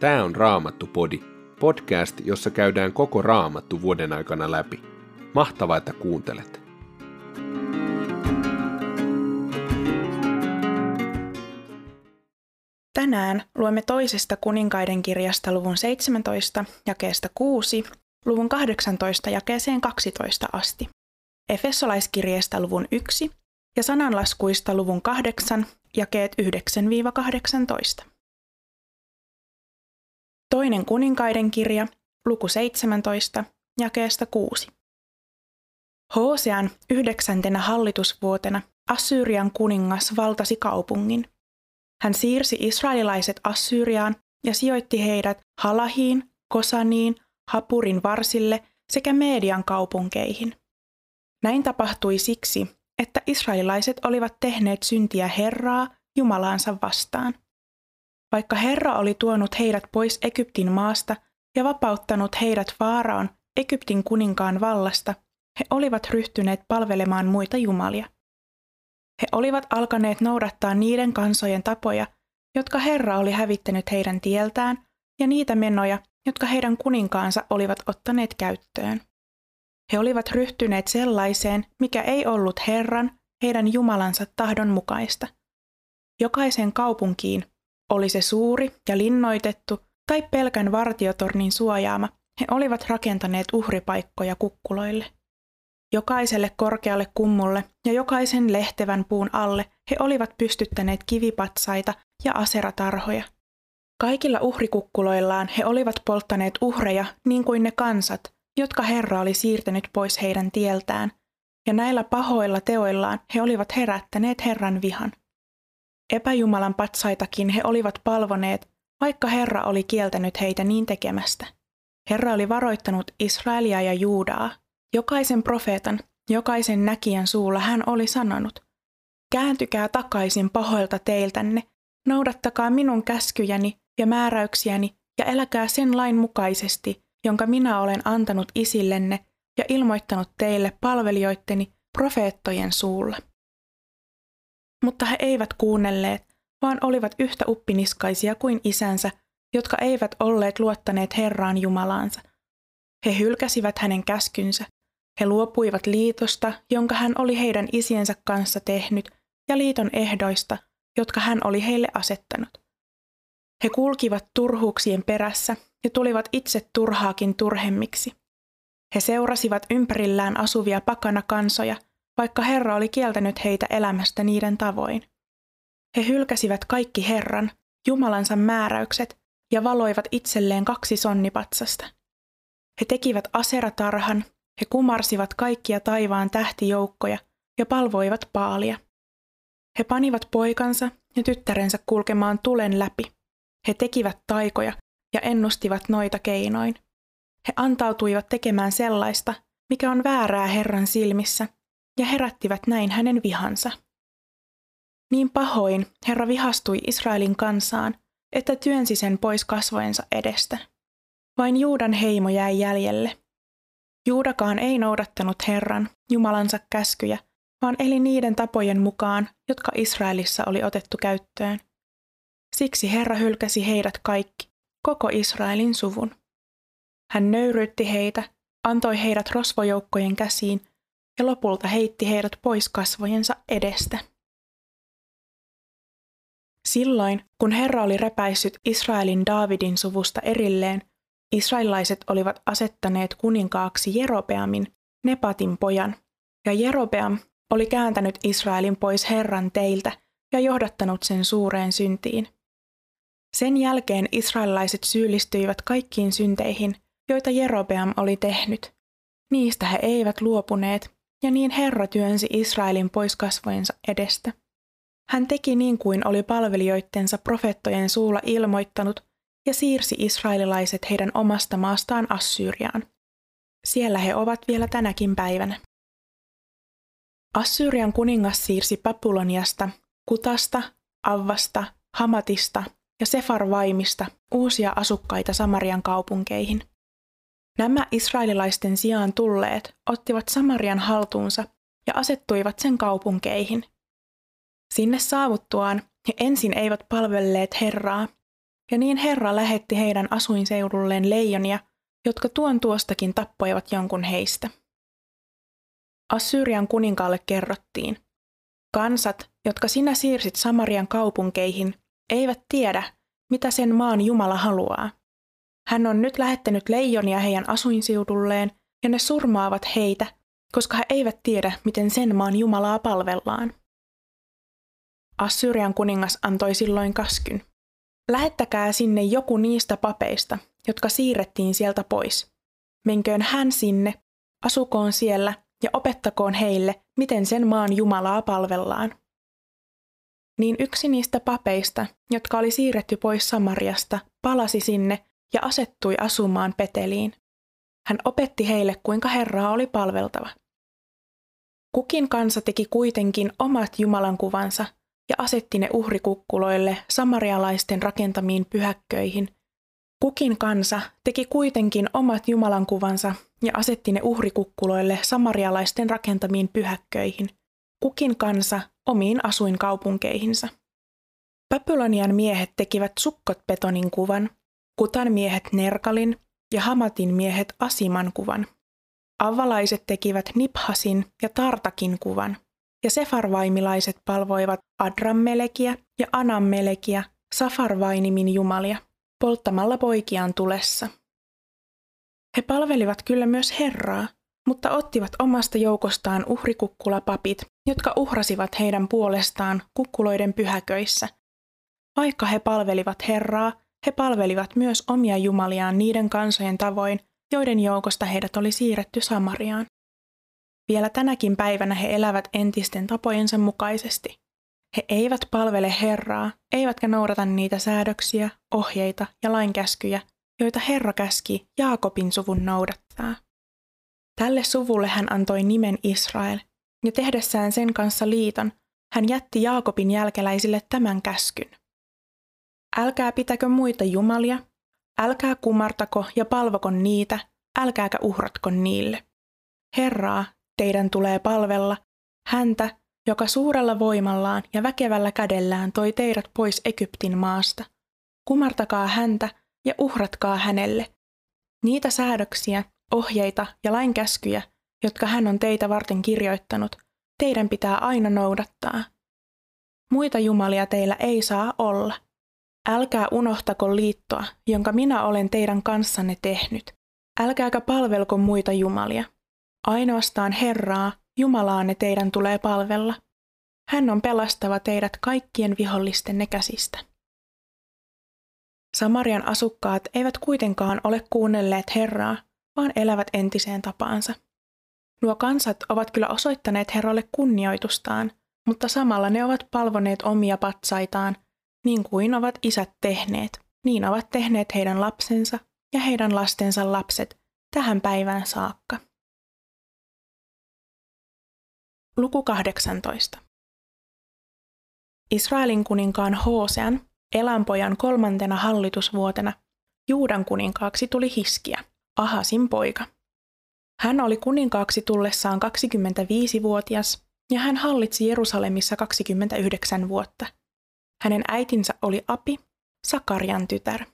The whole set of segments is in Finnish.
Tämä on Raamattu-podi, podcast, jossa käydään koko Raamattu vuoden aikana läpi. Mahtavaa, että kuuntelet! Tänään luemme toisesta kuninkaiden kirjasta luvun 17, jakeesta 6, luvun 18, jakeeseen 12 asti, Efesolaiskirjeestä luvun 1 ja sananlaskuista luvun 8, jakeet 9-18. Toinen kuninkaiden kirja, luku 17, jakeesta 6. Hosean 9. hallitusvuotena Assyrian kuningas valtasi kaupungin. Hän siirsi israelilaiset Assyriaan ja sijoitti heidät Halahiin, Kosaniin, Hapurin varsille sekä Median kaupunkeihin. Näin tapahtui siksi, että israelilaiset olivat tehneet syntiä Herraa Jumalaansa vastaan. Vaikka Herra oli tuonut heidät pois Egyptin maasta ja vapauttanut heidät Faaraon, Egyptin kuninkaan vallasta, he olivat ryhtyneet palvelemaan muita jumalia. He olivat alkaneet noudattaa niiden kansojen tapoja, jotka Herra oli hävittänyt heidän tieltään, ja niitä menoja, jotka heidän kuninkaansa olivat ottaneet käyttöön. He olivat ryhtyneet sellaiseen, mikä ei ollut Herran, heidän Jumalansa tahdon mukaista. Jokaisen kaupunkiin, oli se suuri ja linnoitettu tai pelkän vartiotornin suojaama, he olivat rakentaneet uhripaikkoja kukkuloille. Jokaiselle korkealle kummulle ja jokaisen lehtevän puun alle he olivat pystyttäneet kivipatsaita ja aseratarhoja. Kaikilla uhrikukkuloillaan he olivat polttaneet uhreja niin kuin ne kansat, jotka Herra oli siirtänyt pois heidän tieltään, ja näillä pahoilla teoillaan he olivat herättäneet Herran vihan. Epäjumalan patsaitakin he olivat palvoneet, vaikka Herra oli kieltänyt heitä niin tekemästä. Herra oli varoittanut Israelia ja Juudaa. Jokaisen profeetan, jokaisen näkijän suulla hän oli sanonut, kääntykää takaisin pahoilta teiltänne, noudattakaa minun käskyjäni ja määräyksiäni ja eläkää sen lain mukaisesti, jonka minä olen antanut isillenne ja ilmoittanut teille palvelijoitteni profeettojen suulla. Mutta he eivät kuunnelleet, vaan olivat yhtä uppiniskaisia kuin isänsä, jotka eivät olleet luottaneet Herraan Jumalaansa. He hylkäsivät hänen käskynsä. He luopuivat liitosta, jonka hän oli heidän isiensä kanssa tehnyt, ja liiton ehdoista, jotka hän oli heille asettanut. He kulkivat turhuuksien perässä ja tulivat itse turhaakin turhemmiksi. He seurasivat ympärillään asuvia pakanakansoja, vaikka Herra oli kieltänyt heitä elämästä niiden tavoin. He hylkäsivät kaikki Herran, Jumalansa määräykset, ja valoivat itselleen 2 sonnipatsasta. He tekivät aseratarhan, he kumarsivat kaikkia taivaan tähtijoukkoja ja palvoivat Baalia. He panivat poikansa ja tyttärensä kulkemaan tulen läpi. He tekivät taikoja ja ennustivat noita keinoin. He antautuivat tekemään sellaista, mikä on väärää Herran silmissä, ja herättivät näin hänen vihansa. Niin pahoin Herra vihastui Israelin kansaan, että työnsi sen pois kasvojensa edestä. Vain Juudan heimo jäi jäljelle. Juudakaan ei noudattanut Herran, Jumalansa käskyjä, vaan eli niiden tapojen mukaan, jotka Israelissa oli otettu käyttöön. Siksi Herra hylkäsi heidät kaikki, koko Israelin suvun. Hän nöyryytti heitä, antoi heidät rosvojoukkojen käsiin, ja lopulta heitti heidät pois kasvojensa edestä. Silloin, kun Herra oli repäissyt Israelin Daavidin suvusta erilleen, israelilaiset olivat asettaneet kuninkaaksi Jerobeamin, Nepatin pojan, ja Jerobeam oli kääntänyt Israelin pois Herran teiltä ja johdattanut sen suureen syntiin. Sen jälkeen israelilaiset syyllistyivät kaikkiin synteihin, joita Jerobeam oli tehnyt. Niistä he eivät luopuneet, ja niin Herra työnsi Israelin pois kasvojensa edestä. Hän teki niin kuin oli palvelijoittensa profeettojen suulla ilmoittanut ja siirsi israelilaiset heidän omasta maastaan Assyriaan. Siellä he ovat vielä tänäkin päivänä. Assyrian kuningas siirsi Papuloniasta, Kutasta, Avvasta, Hamatista ja Sefarvaimista uusia asukkaita Samarian kaupunkeihin. Nämä israelilaisten sijaan tulleet ottivat Samarian haltuunsa ja asettuivat sen kaupunkeihin. Sinne saavuttuaan he ensin eivät palvelleet Herraa, Ja niin Herra lähetti heidän asuinseudulleen leijonia, jotka tuon tuostakin tappoivat jonkun heistä. Assyrian kuninkaalle kerrottiin, kansat, jotka sinä siirsit Samarian kaupunkeihin, eivät tiedä, mitä sen maan Jumala haluaa. Hän on nyt lähettänyt leijonia heidän asuinseudulleen, ja ne surmaavat heitä, koska he eivät tiedä, miten sen maan Jumalaa palvellaan. Assyrian kuningas antoi silloin kaskyn. Lähettäkää sinne joku niistä papeista, jotka siirrettiin sieltä pois. Menköön hän sinne, asukoon siellä ja opettakoon heille, miten sen maan Jumalaa palvellaan. Niin yksi niistä papeista, jotka oli siirretty pois Samariasta, palasi sinne ja asettui asumaan Peteliin. Hän opetti heille, kuinka Herraa oli palveltava. Kukin kansa teki kuitenkin omat jumalankuvansa ja asetti ne uhrikukkuloille samarialaisten rakentamiin pyhäkköihin. Kukin kansa teki kuitenkin omat jumalankuvansa ja asetti ne uhrikukkuloille samarialaisten rakentamiin pyhäkköihin. Kukin kansa omiin asuinkaupunkeihinsa. Papulonian miehet tekivät Sukkot-Betonin kuvan, Kutan miehet Nergalin ja Hamatin miehet Asiman kuvan. Avalaiset tekivät Niphasin ja Tartakin kuvan, ja Sefarvaimilaiset palvoivat Adrammelekiä ja Anammelekiä, Safarvainimin jumalia, polttamalla poikiaan tulessa. He palvelivat kyllä myös Herraa, mutta ottivat omasta joukostaan uhrikukkulapapit, jotka uhrasivat heidän puolestaan kukkuloiden pyhäköissä. Vaikka he palvelivat Herraa, he palvelivat myös omia jumaliaan niiden kansojen tavoin, joiden joukosta heidät oli siirretty Samariaan. Vielä tänäkin päivänä he elävät entisten tapojensa mukaisesti. He eivät palvele Herraa, eivätkä noudata niitä säädöksiä, ohjeita ja lainkäskyjä, joita Herra käski Jaakobin suvun noudattaa. Tälle suvulle hän antoi nimen Israel, ja tehdessään sen kanssa liiton, hän jätti Jaakobin jälkeläisille tämän käskyn. Älkää pitäkö muita jumalia, älkää kumartako ja palvoko niitä, älkääkä uhratko niille. Herraa, teidän tulee palvella, häntä, joka suurella voimallaan ja väkevällä kädellään toi teidät pois Egyptin maasta. Kumartakaa häntä ja uhratkaa hänelle. Niitä säädöksiä, ohjeita ja lainkäskyjä, jotka hän on teitä varten kirjoittanut, teidän pitää aina noudattaa. Muita jumalia teillä ei saa olla. Älkää unohtako liittoa, jonka minä olen teidän kanssanne tehnyt. Älkääkä palvelko muita jumalia. Ainoastaan Herraa, Jumalaanne teidän tulee palvella. Hän on pelastava teidät kaikkien vihollistenne käsistä. Samarian asukkaat eivät kuitenkaan ole kuunnelleet Herraa, vaan elävät entiseen tapaansa. Nuo kansat ovat kyllä osoittaneet Herralle kunnioitustaan, mutta samalla ne ovat palvoneet omia patsaitaan, niin kuin ovat isät tehneet, niin ovat tehneet heidän lapsensa ja heidän lastensa lapset tähän päivään saakka. Luku 18. Israelin kuninkaan Hosean, Elanpojan 3. hallitusvuotena, Juudan kuninkaaksi tuli Hiskia, Ahasin poika. Hän oli kuninkaaksi tullessaan 25-vuotias ja hän hallitsi Jerusalemissa 29 vuotta. Hänen äitinsä oli Abi, Sakarjan tytär.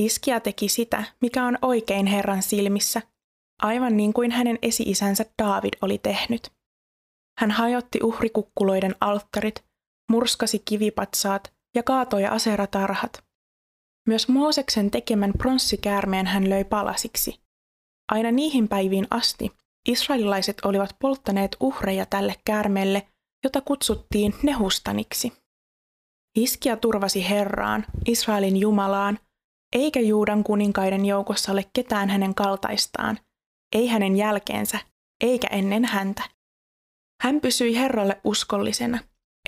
Hiskia teki sitä, mikä on oikein Herran silmissä, aivan niin kuin hänen esi-isänsä Daavid oli tehnyt. Hän hajotti uhrikukkuloiden alttarit, murskasi kivipatsaat ja kaatoi aseratarhat. Myös Mooseksen tekemän pronssikäärmeen hän löi palasiksi. Aina niihin päiviin asti israelilaiset olivat polttaneet uhreja tälle käärmeelle, jota kutsuttiin Nehustaniksi. Hiskia turvasi Herraan, Israelin Jumalaan, eikä Juudan kuninkaiden joukossa ole ketään hänen kaltaistaan, ei hänen jälkeensä, eikä ennen häntä. Hän pysyi Herralle uskollisena,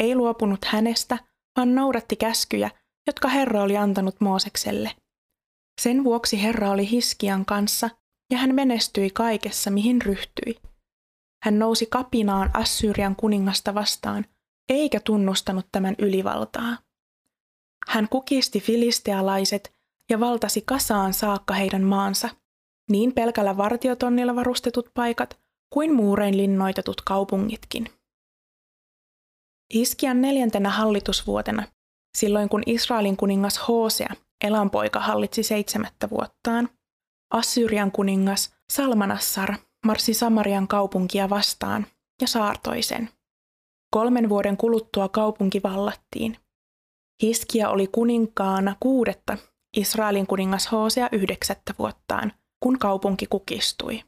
ei luopunut hänestä, vaan noudatti käskyjä, jotka Herra oli antanut Moosekselle. Sen vuoksi Herra oli Hiskian kanssa, ja hän menestyi kaikessa, mihin ryhtyi. Hän nousi kapinaan Assyrian kuningasta vastaan, eikä tunnustanut tämän ylivaltaa. Hän kukisti filistealaiset ja valtasi Kasaan saakka heidän maansa, niin pelkällä vartiotonnilla varustetut paikat kuin muurein linnoitetut kaupungitkin. Hiskian 4. hallitusvuotena Silloin kun Israelin kuningas Hosea, Elan poika, hallitsi 7. vuottaan, Assyrian kuningas Salmanassar marssi Samarian kaupunkia vastaan ja saartoi sen. 3 vuoden kuluttua kaupunki vallattiin. Hiskia oli kuninkaana 6. Israelin kuningas Hosea 9. vuottaan, kun kaupunki kukistui.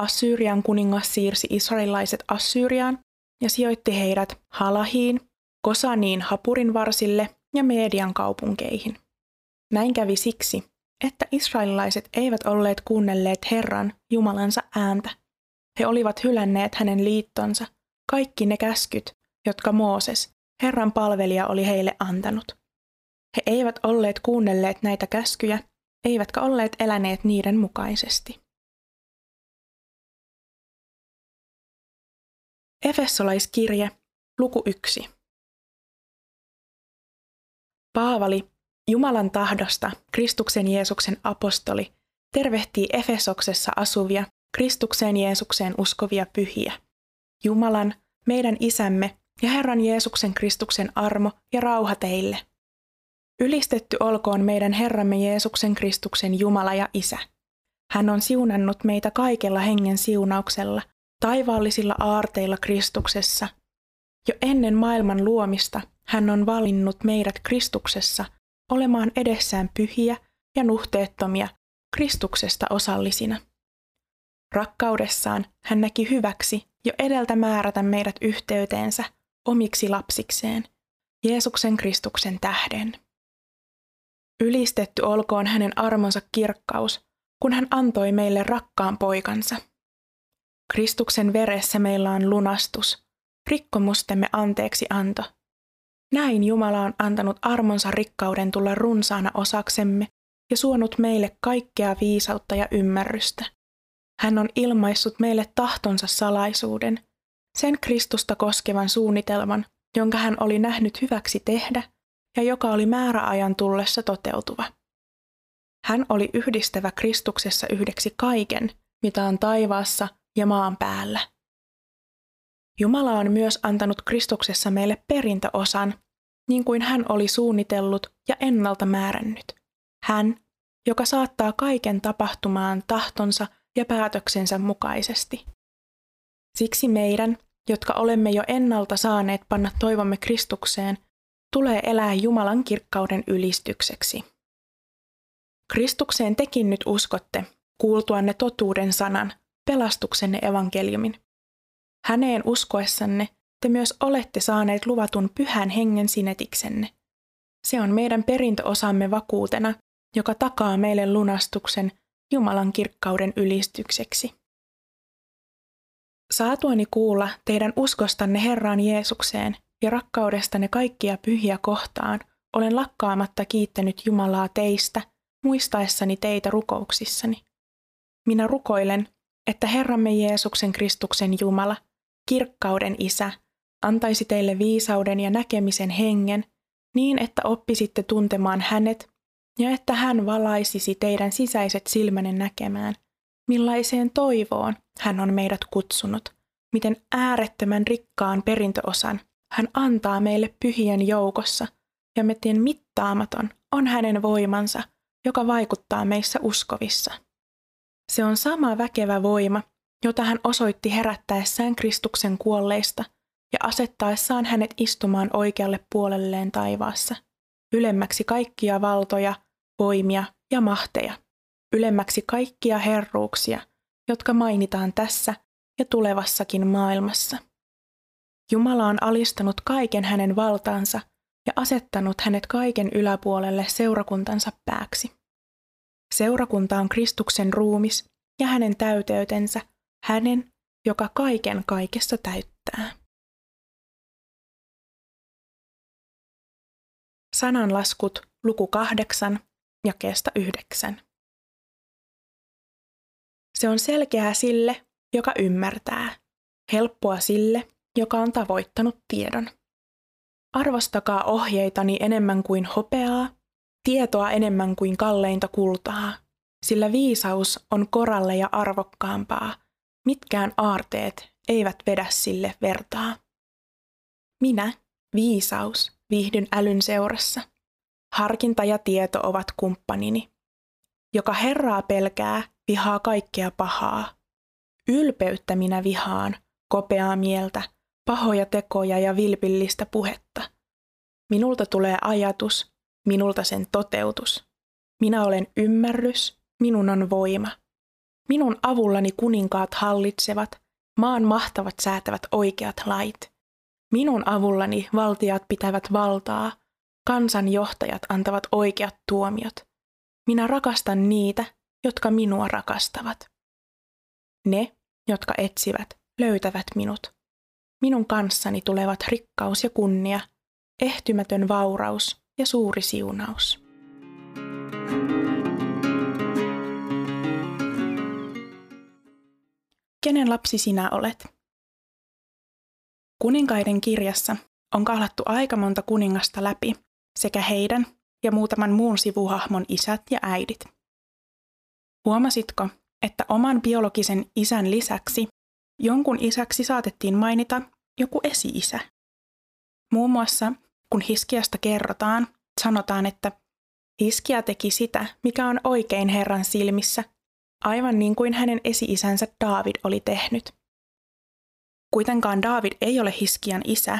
Assyrian kuningas siirsi israelilaiset Assyriaan ja sijoitti heidät Halahiin, Kosaniin Hapurin varsille ja Median kaupunkeihin. Näin kävi siksi, että israelilaiset eivät olleet kuunnelleet Herran, Jumalansa ääntä. He olivat hylänneet hänen liittonsa, kaikki ne käskyt, jotka Mooses, Herran palvelija, oli heille antanut. He eivät olleet kuunnelleet näitä käskyjä, eivätkä olleet eläneet niiden mukaisesti. Efesolaiskirje, luku 1. Paavali, Jumalan tahdosta Kristuksen Jeesuksen apostoli, tervehtii Efesoksessa asuvia, Kristukseen Jeesukseen uskovia pyhiä. Jumalan, meidän Isämme ja Herran Jeesuksen Kristuksen armo ja rauha teille. Ylistetty olkoon meidän Herramme Jeesuksen Kristuksen Jumala ja Isä. Hän on siunannut meitä kaikella hengen siunauksella, taivaallisilla aarteilla Kristuksessa. Jo ennen maailman luomista hän on valinnut meidät Kristuksessa olemaan edessään pyhiä ja nuhteettomia Kristuksesta osallisina. Rakkaudessaan hän näki hyväksi jo edeltä määrätä meidät yhteyteensä omiksi lapsikseen, Jeesuksen Kristuksen tähden. Ylistetty olkoon hänen armonsa kirkkaus, kun hän antoi meille rakkaan poikansa. Kristuksen veressä meillä on lunastus, rikkomustemme anteeksianto. Näin Jumala on antanut armonsa rikkauden tulla runsaana osaksemme ja suonut meille kaikkea viisautta ja ymmärrystä. Hän on ilmaissut meille tahtonsa salaisuuden, sen Kristusta koskevan suunnitelman, jonka hän oli nähnyt hyväksi tehdä ja joka oli määräajan tullessa toteutuva. Hän oli yhdistävä Kristuksessa yhdeksi kaiken, mitä on taivaassa ja maan päällä. Jumala on myös antanut Kristuksessa meille perintöosan, niin kuin hän oli suunnitellut ja ennalta määrännyt. Hän, joka saattaa kaiken tapahtumaan tahtonsa ja päätöksensä mukaisesti. Siksi meidän, jotka olemme jo ennalta saaneet panna toivomme Kristukseen, tulee elää Jumalan kirkkauden ylistykseksi. Kristukseen tekin nyt uskotte, kuultuanne totuuden sanan, pelastuksenne evankeliumin. Häneen uskoessanne te myös olette saaneet luvatun pyhän hengen sinetiksenne. Se on meidän perintöosamme vakuutena, joka takaa meille lunastuksen Jumalan kirkkauden ylistykseksi. Saatuani kuulla teidän uskostanne Herraan Jeesukseen ja rakkaudestanne kaikkia pyhiä kohtaan, olen lakkaamatta kiittänyt Jumalaa teistä, muistaessani teitä rukouksissani. Minä rukoilen, että Herramme Jeesuksen Kristuksen Jumala, kirkkauden Isä, antaisi teille viisauden ja näkemisen hengen, niin että oppisitte tuntemaan hänet, ja että hän valaisisi teidän sisäiset silmänne näkemään, millaiseen toivoon hän on meidät kutsunut, miten äärettömän rikkaan perintöosan hän antaa meille pyhien joukossa, ja miten mittaamaton on hänen voimansa, joka vaikuttaa meissä uskovissa. Se on sama väkevä voima, jota hän osoitti herättäessään Kristuksen kuolleista ja asettaessaan hänet istumaan oikealle puolelleen taivaassa, ylemmäksi kaikkia valtoja, voimia ja mahteja, ylemmäksi kaikkia herruuksia, jotka mainitaan tässä ja tulevassakin maailmassa. Jumala on alistanut kaiken hänen valtaansa ja asettanut hänet kaiken yläpuolelle seurakuntansa pääksi. Seurakunta on Kristuksen ruumis ja hänen täyteytensä, hänen, joka kaiken kaikessa täyttää. Sananlaskut, luku 8, jakeesta 9. Se on selkeää sille, joka ymmärtää, helppoa sille, joka on tavoittanut tiedon. Arvostakaa ohjeitani enemmän kuin hopeaa, tietoa enemmän kuin kalleinta kultaa, sillä viisaus on koralle ja arvokkaampaa, mitkään aarteet eivät vedä sille vertaa. Minä, viisaus, Viihdyn älyn seurassa. Harkinta ja tieto ovat kumppanini. Joka Herraa pelkää, vihaa kaikkea pahaa. Ylpeyttä minä vihaan, kopeaa mieltä, pahoja tekoja ja vilpillistä puhetta. Minulta tulee ajatus, minulta sen toteutus. Minä olen ymmärrys, minun on voima. Minun avullani kuninkaat hallitsevat, maan mahtavat säätävät oikeat lait. Minun avullani valtiat pitävät valtaa, kansan johtajat antavat oikeat tuomiot. Minä rakastan niitä, jotka minua rakastavat. Ne, jotka etsivät, löytävät minut. Minun kanssani tulevat rikkaus ja kunnia, ehtymätön vauraus ja suuri siunaus. Kenen lapsi sinä olet? Kuninkaiden kirjassa on kahlattu aika monta kuningasta läpi, sekä heidän ja muutaman muun sivuhahmon isät ja äidit. Huomasitko, että oman biologisen isän lisäksi jonkun isäksi saatettiin mainita joku esi-isä? Muun muassa, kun Hiskiasta kerrotaan, sanotaan, että Hiskia teki sitä, mikä on oikein Herran silmissä, aivan niin kuin hänen esi-isänsä Daavid oli tehnyt. Kuitenkaan Daavid ei ole Hiskian isä,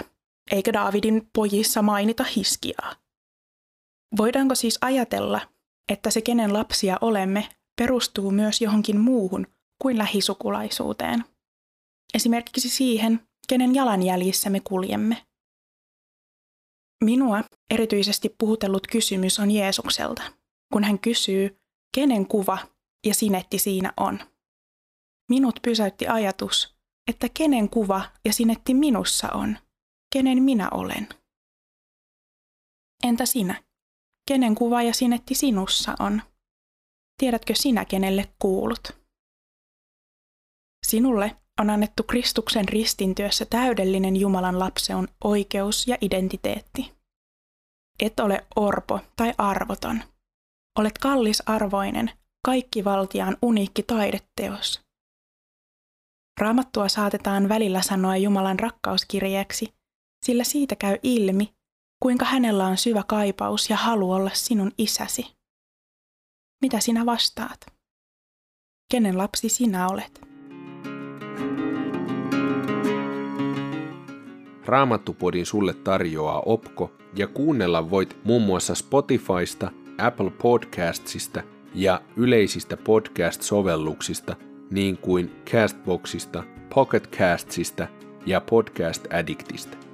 eikä Daavidin pojissa mainita Hiskiaa. Voidaanko siis ajatella, että se kenen lapsia olemme perustuu myös johonkin muuhun kuin lähisukulaisuuteen? Esimerkiksi siihen, kenen jalanjäljissä me kuljemme. Minua erityisesti puhutellut kysymys on Jeesukselta, kun hän kysyy, kenen kuva ja sinetti siinä on. Minut pysäytti ajatus, että kenen kuva ja sinetti minussa on, kenen minä olen. Entä sinä? Kenen kuva ja sinetti sinussa on? Tiedätkö sinä, kenelle kuulut? Sinulle on annettu Kristuksen ristintyössä täydellinen Jumalan lapseun oikeus ja identiteetti. Et ole orpo tai arvoton. Olet kallisarvoinen, kaikkivaltiaan uniikki taideteos. Raamattua saatetaan välillä sanoa Jumalan rakkauskirjeeksi, sillä siitä käy ilmi, kuinka hänellä on syvä kaipaus ja halu olla sinun isäsi. Mitä sinä vastaat? Kenen lapsi sinä olet? Raamattu-podin sulle tarjoaa Opko ja kuunnella voit muun muassa Spotifysta, Apple Podcastsista ja yleisistä podcast-sovelluksista, niin kuin Castboxista, Pocket Castsista ja Podcast Addictista.